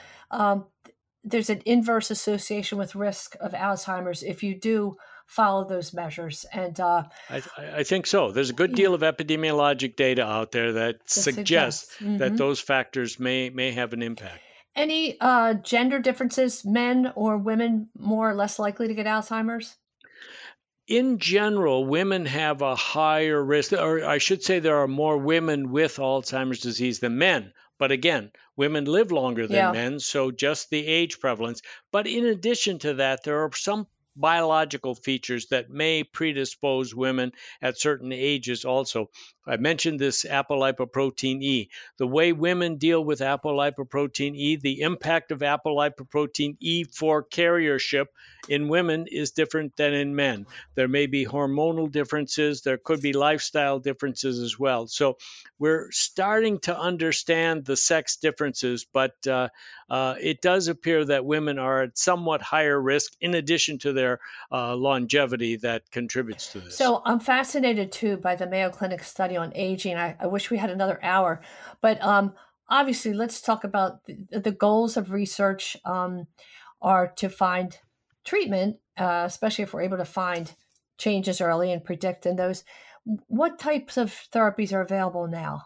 there's an inverse association with risk of Alzheimer's if you do follow those measures. And I think so. There's a good deal of epidemiologic data out there that suggests that those factors may have an impact. Any gender differences, men or women more or less likely to get Alzheimer's? In general, women have a higher risk, or I should say there are more women with Alzheimer's disease than men. But again, women live longer than men, so just the age prevalence. But in addition to that, there are some biological features that may predispose women at certain ages also. I mentioned this apolipoprotein E. The way women deal with apolipoprotein E, the impact of apolipoprotein E for carriership in women is different than in men. There may be hormonal differences. There could be lifestyle differences as well. So we're starting to understand the sex differences, but it does appear that women are at somewhat higher risk in addition to their longevity that contributes to this. So I'm fascinated too by the Mayo Clinic study on aging. I wish we had another hour, but obviously let's talk about the goals of research are to find treatment, especially if we're able to find changes early and predict in those. What types of therapies are available now?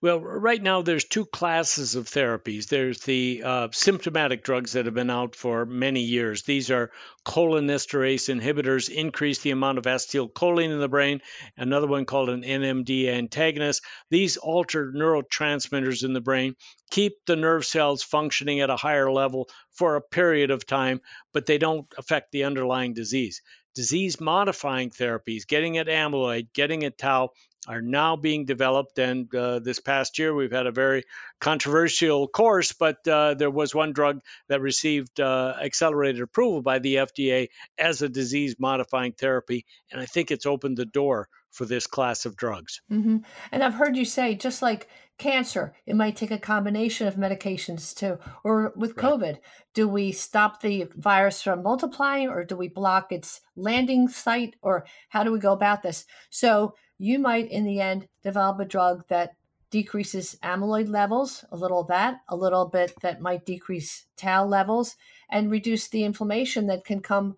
Well, right now there's two classes of therapies. There's the symptomatic drugs that have been out for many years. These are cholinesterase inhibitors, increase the amount of acetylcholine in the brain, another one called an NMDA antagonist. These alter neurotransmitters in the brain, keep the nerve cells functioning at a higher level for a period of time, but they don't affect the underlying disease. Disease-modifying therapies, getting at amyloid, getting at tau, are now being developed. And this past year, we've had a very controversial course, but there was one drug that received accelerated approval by the FDA as a disease-modifying therapy. And I think it's opened the door for this class of drugs. Mm-hmm. And I've heard you say, just like cancer, it might take a combination of medications too, or with COVID, do we stop the virus from multiplying, or do we block its landing site, or how do we go about this? So you might, in the end, develop a drug that decreases amyloid levels, a little of that, a little bit that might decrease tau levels, and reduce the inflammation that can come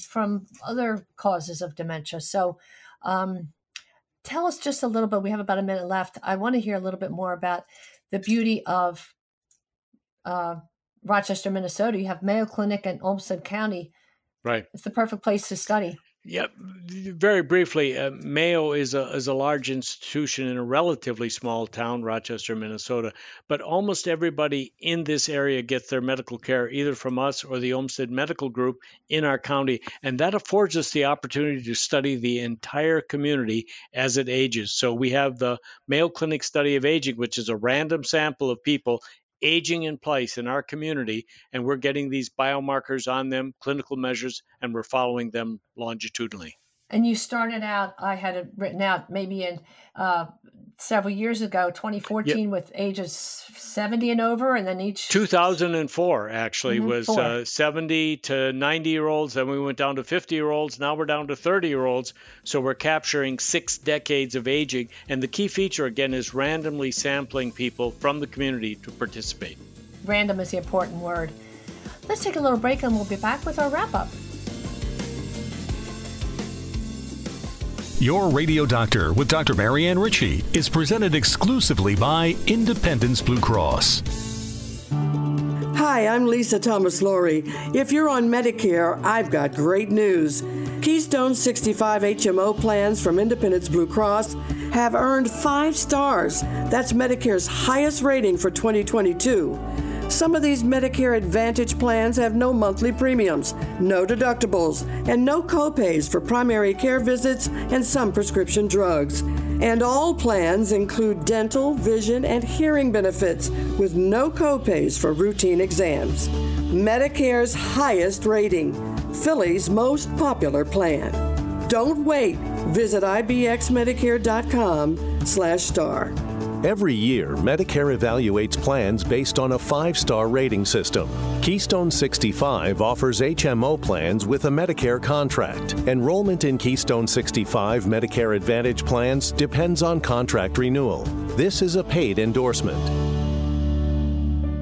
from other causes of dementia. So tell us just a little bit, we have about a minute left. I want to hear a little bit more about the beauty of Rochester, Minnesota. You have Mayo Clinic and Olmsted County. Right. It's the perfect place to study. Yep. Very briefly, Mayo is a large institution in a relatively small town, Rochester, Minnesota, but almost everybody in this area gets their medical care either from us or the Olmsted Medical Group in our county, and that affords us the opportunity to study the entire community as it ages. So we have the Mayo Clinic Study of Aging, which is a random sample of people aging in place in our community, and we're getting these biomarkers on them, clinical measures, and we're following them longitudinally. And you started out, I had it written out maybe in several years ago, 2014, yep, with ages 70 and over, and then each... 2004, actually, was 70 to 90-year-olds, then we went down to 50-year-olds, now we're down to 30-year-olds, so we're capturing 6 decades of aging, and the key feature, again, is randomly sampling people from the community to participate. Random is the important word. Let's take a little break, and we'll be back with our wrap-up. Your Radio Doctor with Dr. Marianne Ritchie is presented exclusively by Independence Blue Cross. Hi, I'm Lisa Thomas Laurie. If you're on Medicare, I've got great news. Keystone 65 HMO plans from Independence Blue Cross have earned 5 stars. That's Medicare's highest rating for 2022. Some of these Medicare Advantage plans have no monthly premiums, no deductibles, and no copays for primary care visits and some prescription drugs. And all plans include dental, vision, and hearing benefits with no copays for routine exams. Medicare's highest rating, Philly's most popular plan. Don't wait. Visit ibxmedicare.com/star. Every year, Medicare evaluates plans based on a 5-star rating system. Keystone 65 offers HMO plans with a Medicare contract. Enrollment in Keystone 65 Medicare Advantage plans depends on contract renewal. This is a paid endorsement.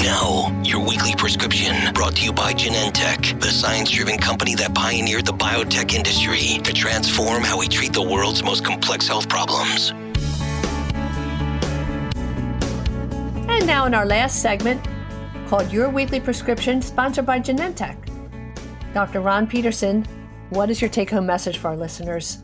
Now, your weekly prescription, brought to you by Genentech, the science-driven company that pioneered the biotech industry to transform how we treat the world's most complex health problems. And now in our last segment, called Your Weekly Prescription, sponsored by Genentech. Dr. Ron Petersen, what is your take-home message for our listeners?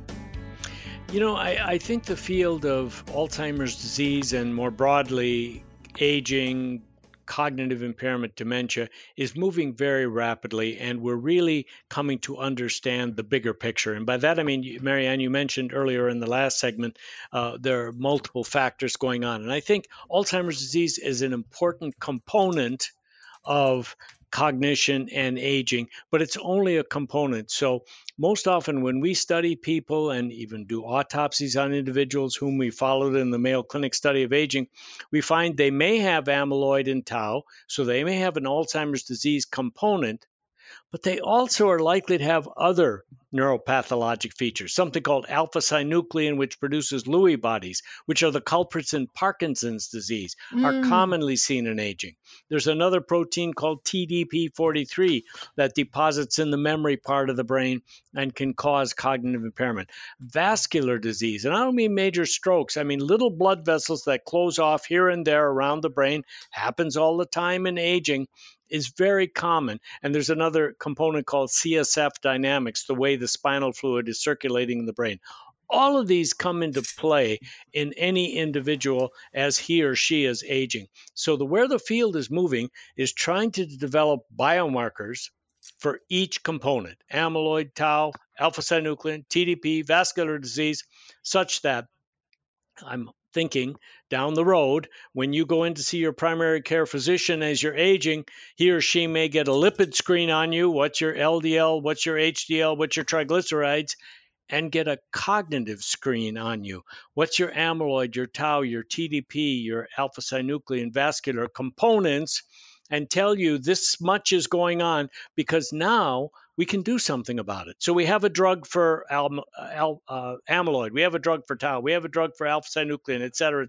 You know, I think the field of Alzheimer's disease and more broadly aging, cognitive impairment, dementia is moving very rapidly, and we're really coming to understand the bigger picture. And by that, I mean, Marianne, you mentioned earlier in the last segment, there are multiple factors going on. And I think Alzheimer's disease is an important component of cognition and aging, but it's only a component. So most often when we study people and even do autopsies on individuals whom we followed in the Mayo Clinic Study of Aging, we find they may have amyloid and tau, so they may have an Alzheimer's disease component, but they also are likely to have other neuropathologic features, something called alpha-synuclein, which produces Lewy bodies, which are the culprits in Parkinson's disease, are commonly seen in aging. There's another protein called TDP43 that deposits in the memory part of the brain and can cause cognitive impairment. Vascular disease, and I don't mean major strokes. I mean little blood vessels that close off here and there around the brain, happens all the time in aging, is very common. And there's another component called CSF dynamics, the way the spinal fluid is circulating in the brain. All of these come into play in any individual as he or she is aging. So where the field is moving is trying to develop biomarkers for each component, amyloid, tau, alpha-synuclein, TDP, vascular disease, such that I'm thinking down the road, when you go in to see your primary care physician as you're aging, he or she may get a lipid screen on you, what's your LDL, what's your HDL, what's your triglycerides, and get a cognitive screen on you. What's your amyloid, your tau, your TDP, your alpha-synuclein, vascular components, and tell you this much is going on, because now we can do something about it. So we have a drug for amyloid, we have a drug for tau, we have a drug for alpha-synuclein, et cetera,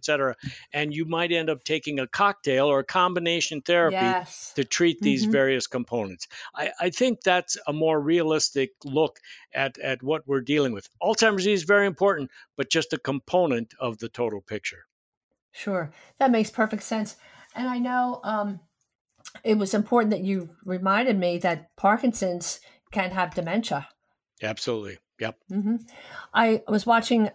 and you might end up taking a cocktail or a combination therapy yes. to treat these mm-hmm. various components. I think that's a more realistic look at what we're dealing with. Alzheimer's disease is very important, but just a component of the total picture. Sure, that makes perfect sense. And I know it was important that you reminded me that Parkinson's can have dementia. Absolutely. Yep. Mm-hmm. I was watching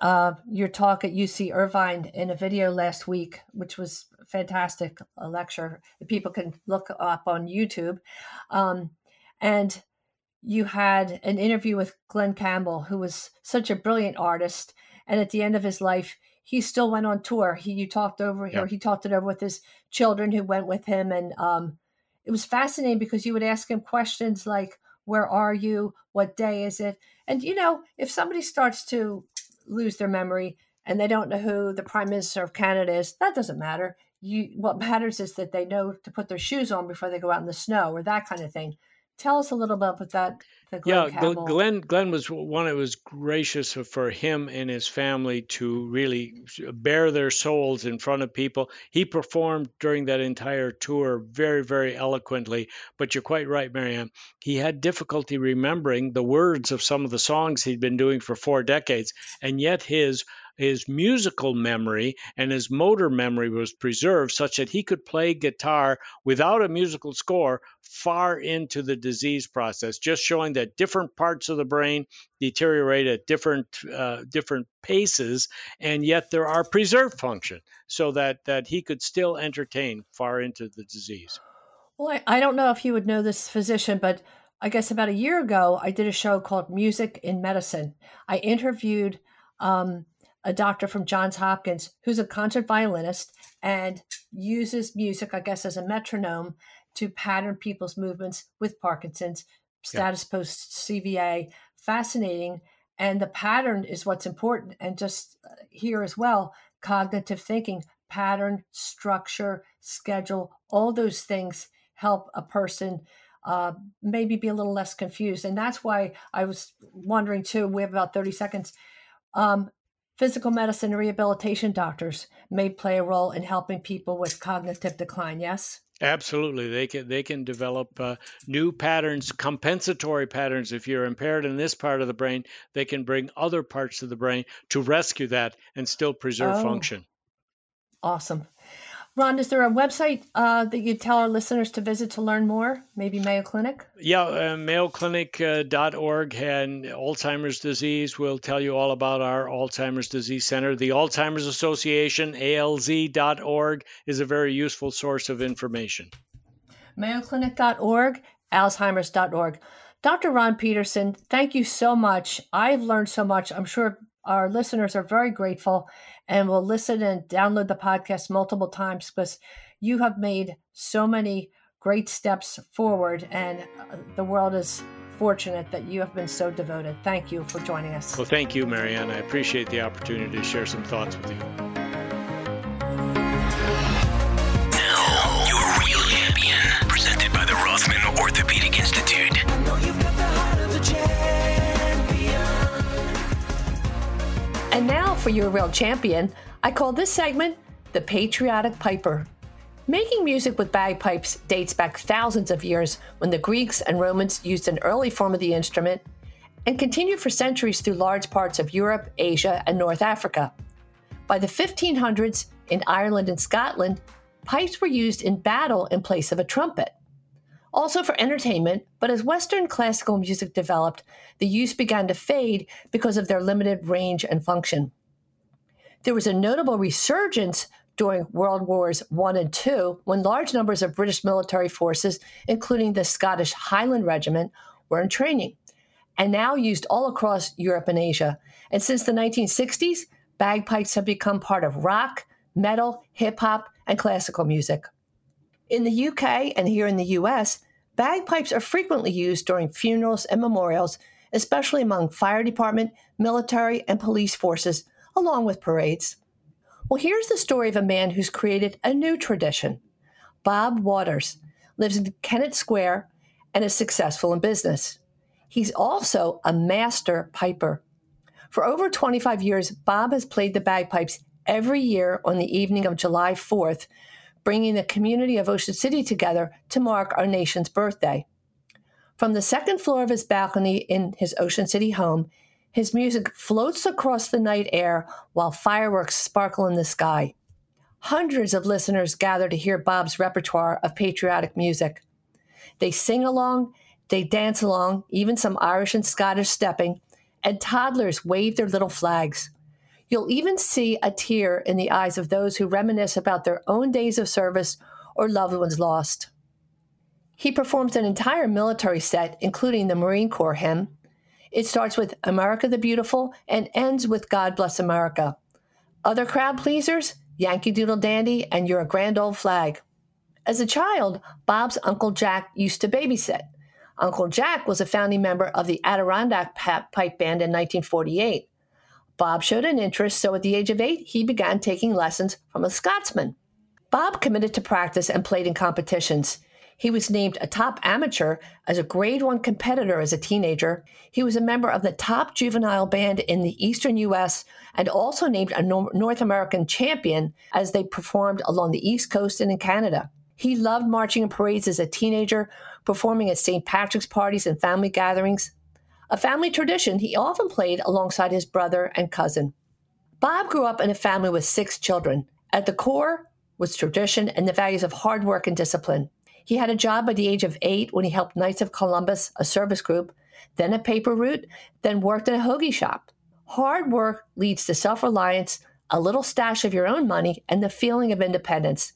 your talk at UC Irvine in a video last week, which was fantastic, a lecture that people can look up on YouTube. And you had an interview with Glenn Campbell, who was such a brilliant artist. And at the end of his life, he still went on tour. He talked it over with his children who went with him. And it was fascinating because you would ask him questions like, where are you? What day is it? And, you know, if somebody starts to lose their memory and they don't know who the Prime Minister of Canada is, that doesn't matter. What matters is that they know to put their shoes on before they go out in the snow or that kind of thing. Tell us a little bit about that. Glenn was one. It was gracious for him and his family to really bare their souls in front of people. He performed during that entire tour very, very eloquently. But you're quite right, Marianne. He had difficulty remembering the words of some of the songs he'd been doing for 4 decades, and yet his musical memory and his motor memory was preserved such that he could play guitar without a musical score far into the disease process, just showing that different parts of the brain deteriorate at different paces, and yet there are preserved function so that he could still entertain far into the disease. Well, I don't know if you would know this physician, but I guess about a year ago, I did a show called Music in Medicine. I interviewed a doctor from Johns Hopkins who's a concert violinist and uses music, I guess, as a metronome to pattern people's movements with Parkinson's, status post CVA. Fascinating. And the pattern is what's important. And just here as well, cognitive thinking, pattern, structure, schedule, all those things help a person maybe be a little less confused. And that's why I was wondering too, we have about 30 seconds. Physical medicine and rehabilitation doctors may play a role in helping people with cognitive decline, yes? Absolutely. They can develop new patterns, compensatory patterns. If you're impaired in this part of the brain, they can bring other parts of the brain to rescue that and still preserve function. Awesome. Ron, is there a website that you tell our listeners to visit to learn more? Maybe Mayo Clinic? Yeah, mayoclinic.org and Alzheimer's disease will tell you all about our Alzheimer's Disease Center. The Alzheimer's Association, alz.org, is a very useful source of information. Mayoclinic.org, alzheimers.org. Dr. Ron Petersen, thank you so much. I've learned so much. I'm sure our listeners are very grateful and will listen and download the podcast multiple times because you have made so many great steps forward and the world is fortunate that you have been so devoted. Thank you for joining us. Well, thank you, Marianne. I appreciate the opportunity to share some thoughts with you. Now, your real champion, presented by the Rothman Orthopedic Institute. And now for Your Real Champion, I call this segment The Patriotic Piper. Making music with bagpipes dates back thousands of years when the Greeks and Romans used an early form of the instrument and continued for centuries through large parts of Europe, Asia, and North Africa. By the 1500s, in Ireland and Scotland, pipes were used in battle in place of a trumpet. Also for entertainment, but as Western classical music developed, the use began to fade because of their limited range and function. There was a notable resurgence during World Wars I and II when large numbers of British military forces, including the Scottish Highland Regiment, were in training, and now used all across Europe and Asia. And since the 1960s, bagpipes have become part of rock, metal, hip-hop, and classical music. In the UK and here in the US, bagpipes are frequently used during funerals and memorials, especially among fire department, military, and police forces, along with parades. Well, here's the story of a man who's created a new tradition. Bob Waters lives in Kennett Square and is successful in business. He's also a master piper. For over 25 years, Bob has played the bagpipes every year on the evening of July 4th, bringing the community of Ocean City together to mark our nation's birthday. From the second floor of his balcony in his Ocean City home, his music floats across the night air while fireworks sparkle in the sky. Hundreds of listeners gather to hear Bob's repertoire of patriotic music. They sing along, they dance along, even some Irish and Scottish stepping, and toddlers wave their little flags. You'll even see a tear in the eyes of those who reminisce about their own days of service or loved ones lost. He performs an entire military set, including the Marine Corps hymn. It starts with America the Beautiful and ends with God Bless America. Other crowd pleasers, Yankee Doodle Dandy, and You're a Grand Old Flag. As a child, Bob's Uncle Jack used to babysit. Uncle Jack was a founding member of the Adirondack Pipe Band in 1948. Bob showed an interest, so at the age of 8, he began taking lessons from a Scotsman. Bob committed to practice and played in competitions. He was named a top amateur as a grade 1 competitor as a teenager. He was a member of the top juvenile band in the eastern U.S. and also named a North American champion as they performed along the East Coast and in Canada. He loved marching in parades as a teenager, performing at St. Patrick's parties and family gatherings. A family tradition, he often played alongside his brother and cousin. Bob grew up in a family with 6 children. At the core was tradition and the values of hard work and discipline. He had a job by the age of 8 when he helped Knights of Columbus, a service group, then a paper route, then worked in a hoagie shop. Hard work leads to self-reliance, a little stash of your own money, and the feeling of independence.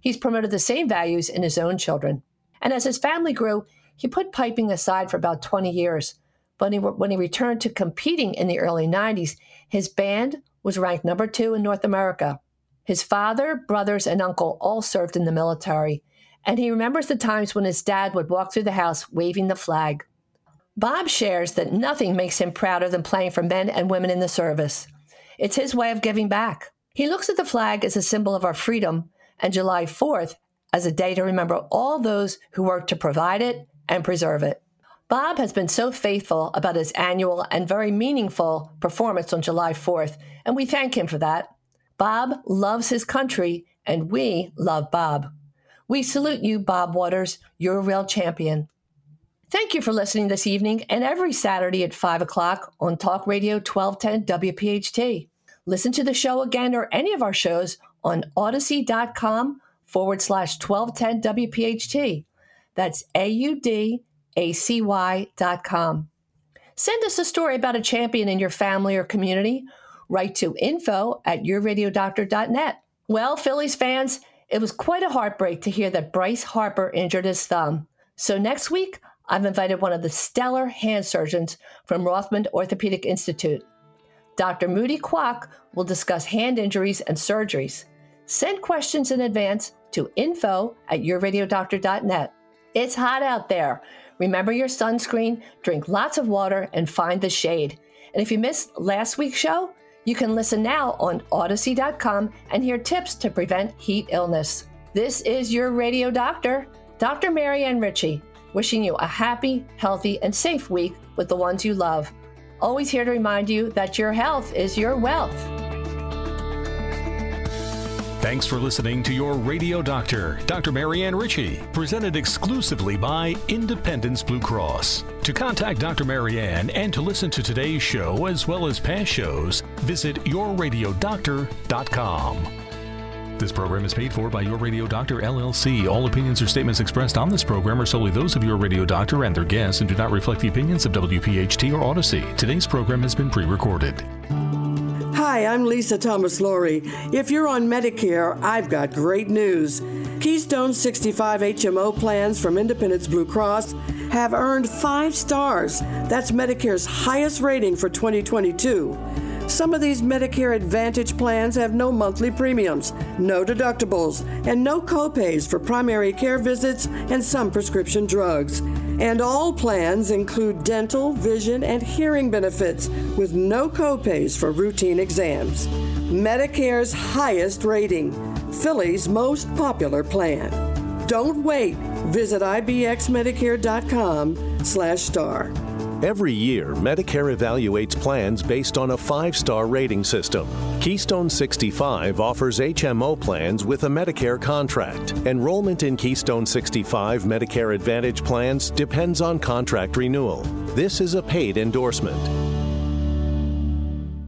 He's promoted the same values in his own children. And as his family grew, he put piping aside for about 20 years. But when he returned to competing in the early 90s, his band was ranked number 2 in North America. His father, brothers, and uncle all served in the military. And he remembers the times when his dad would walk through the house waving the flag. Bob shares that nothing makes him prouder than playing for men and women in the service. It's his way of giving back. He looks at the flag as a symbol of our freedom and July 4th as a day to remember all those who worked to provide it and preserve it. Bob has been so faithful about his annual and very meaningful performance on July 4th, and we thank him for that. Bob loves his country, and we love Bob. We salute you, Bob Waters. You're a real champion. Thank you for listening this evening and every Saturday at 5 o'clock on Talk Radio 1210 WPHT. Listen to the show again or any of our shows on Odyssey.com/1210 WPHT. That's AUDACY.com. Send us a story about a champion in your family or community. Write to info@yourradiodoctor.net. Well, Phillies fans, it was quite a heartbreak to hear that Bryce Harper injured his thumb. So next week, I've invited one of the stellar hand surgeons from Rothman Orthopedic Institute. Dr. Moody Kwok will discuss hand injuries and surgeries. Send questions in advance to info@yourradiodoctor.net. It's hot out there. Remember your sunscreen, drink lots of water, and find the shade. And if you missed last week's show, you can listen now on Odyssey.com and hear tips to prevent heat illness. This is your radio doctor, Dr. Marianne Ritchie, wishing you a happy, healthy, and safe week with the ones you love. Always here to remind you that your health is your wealth. Thanks for listening to Your Radio Doctor, Dr. Marianne Ritchie, presented exclusively by Independence Blue Cross. To contact Dr. Marianne and to listen to today's show as well as past shows, visit yourradiodoctor.com. This program is paid for by Your Radio Doctor, LLC. All opinions or statements expressed on this program are solely those of Your Radio Doctor and their guests and do not reflect the opinions of WPHT or Odyssey. Today's program has been pre-recorded. Hi, I'm Lisa Thomas Laurie. If you're on Medicare, I've got great news. Keystone 65 HMO plans from Independence Blue Cross have earned 5 stars. That's Medicare's highest rating for 2022. Some of these Medicare Advantage plans have no monthly premiums, no deductibles, and no copays for primary care visits and some prescription drugs. And all plans include dental, vision, and hearing benefits with no copays for routine exams. Medicare's highest rating, Philly's most popular plan. Don't wait. Visit ibxmedicare.com/star. Every year, Medicare evaluates plans based on a 5-star rating system. Keystone 65 offers HMO plans with a Medicare contract. Enrollment in Keystone 65 Medicare Advantage plans depends on contract renewal. This is a paid endorsement.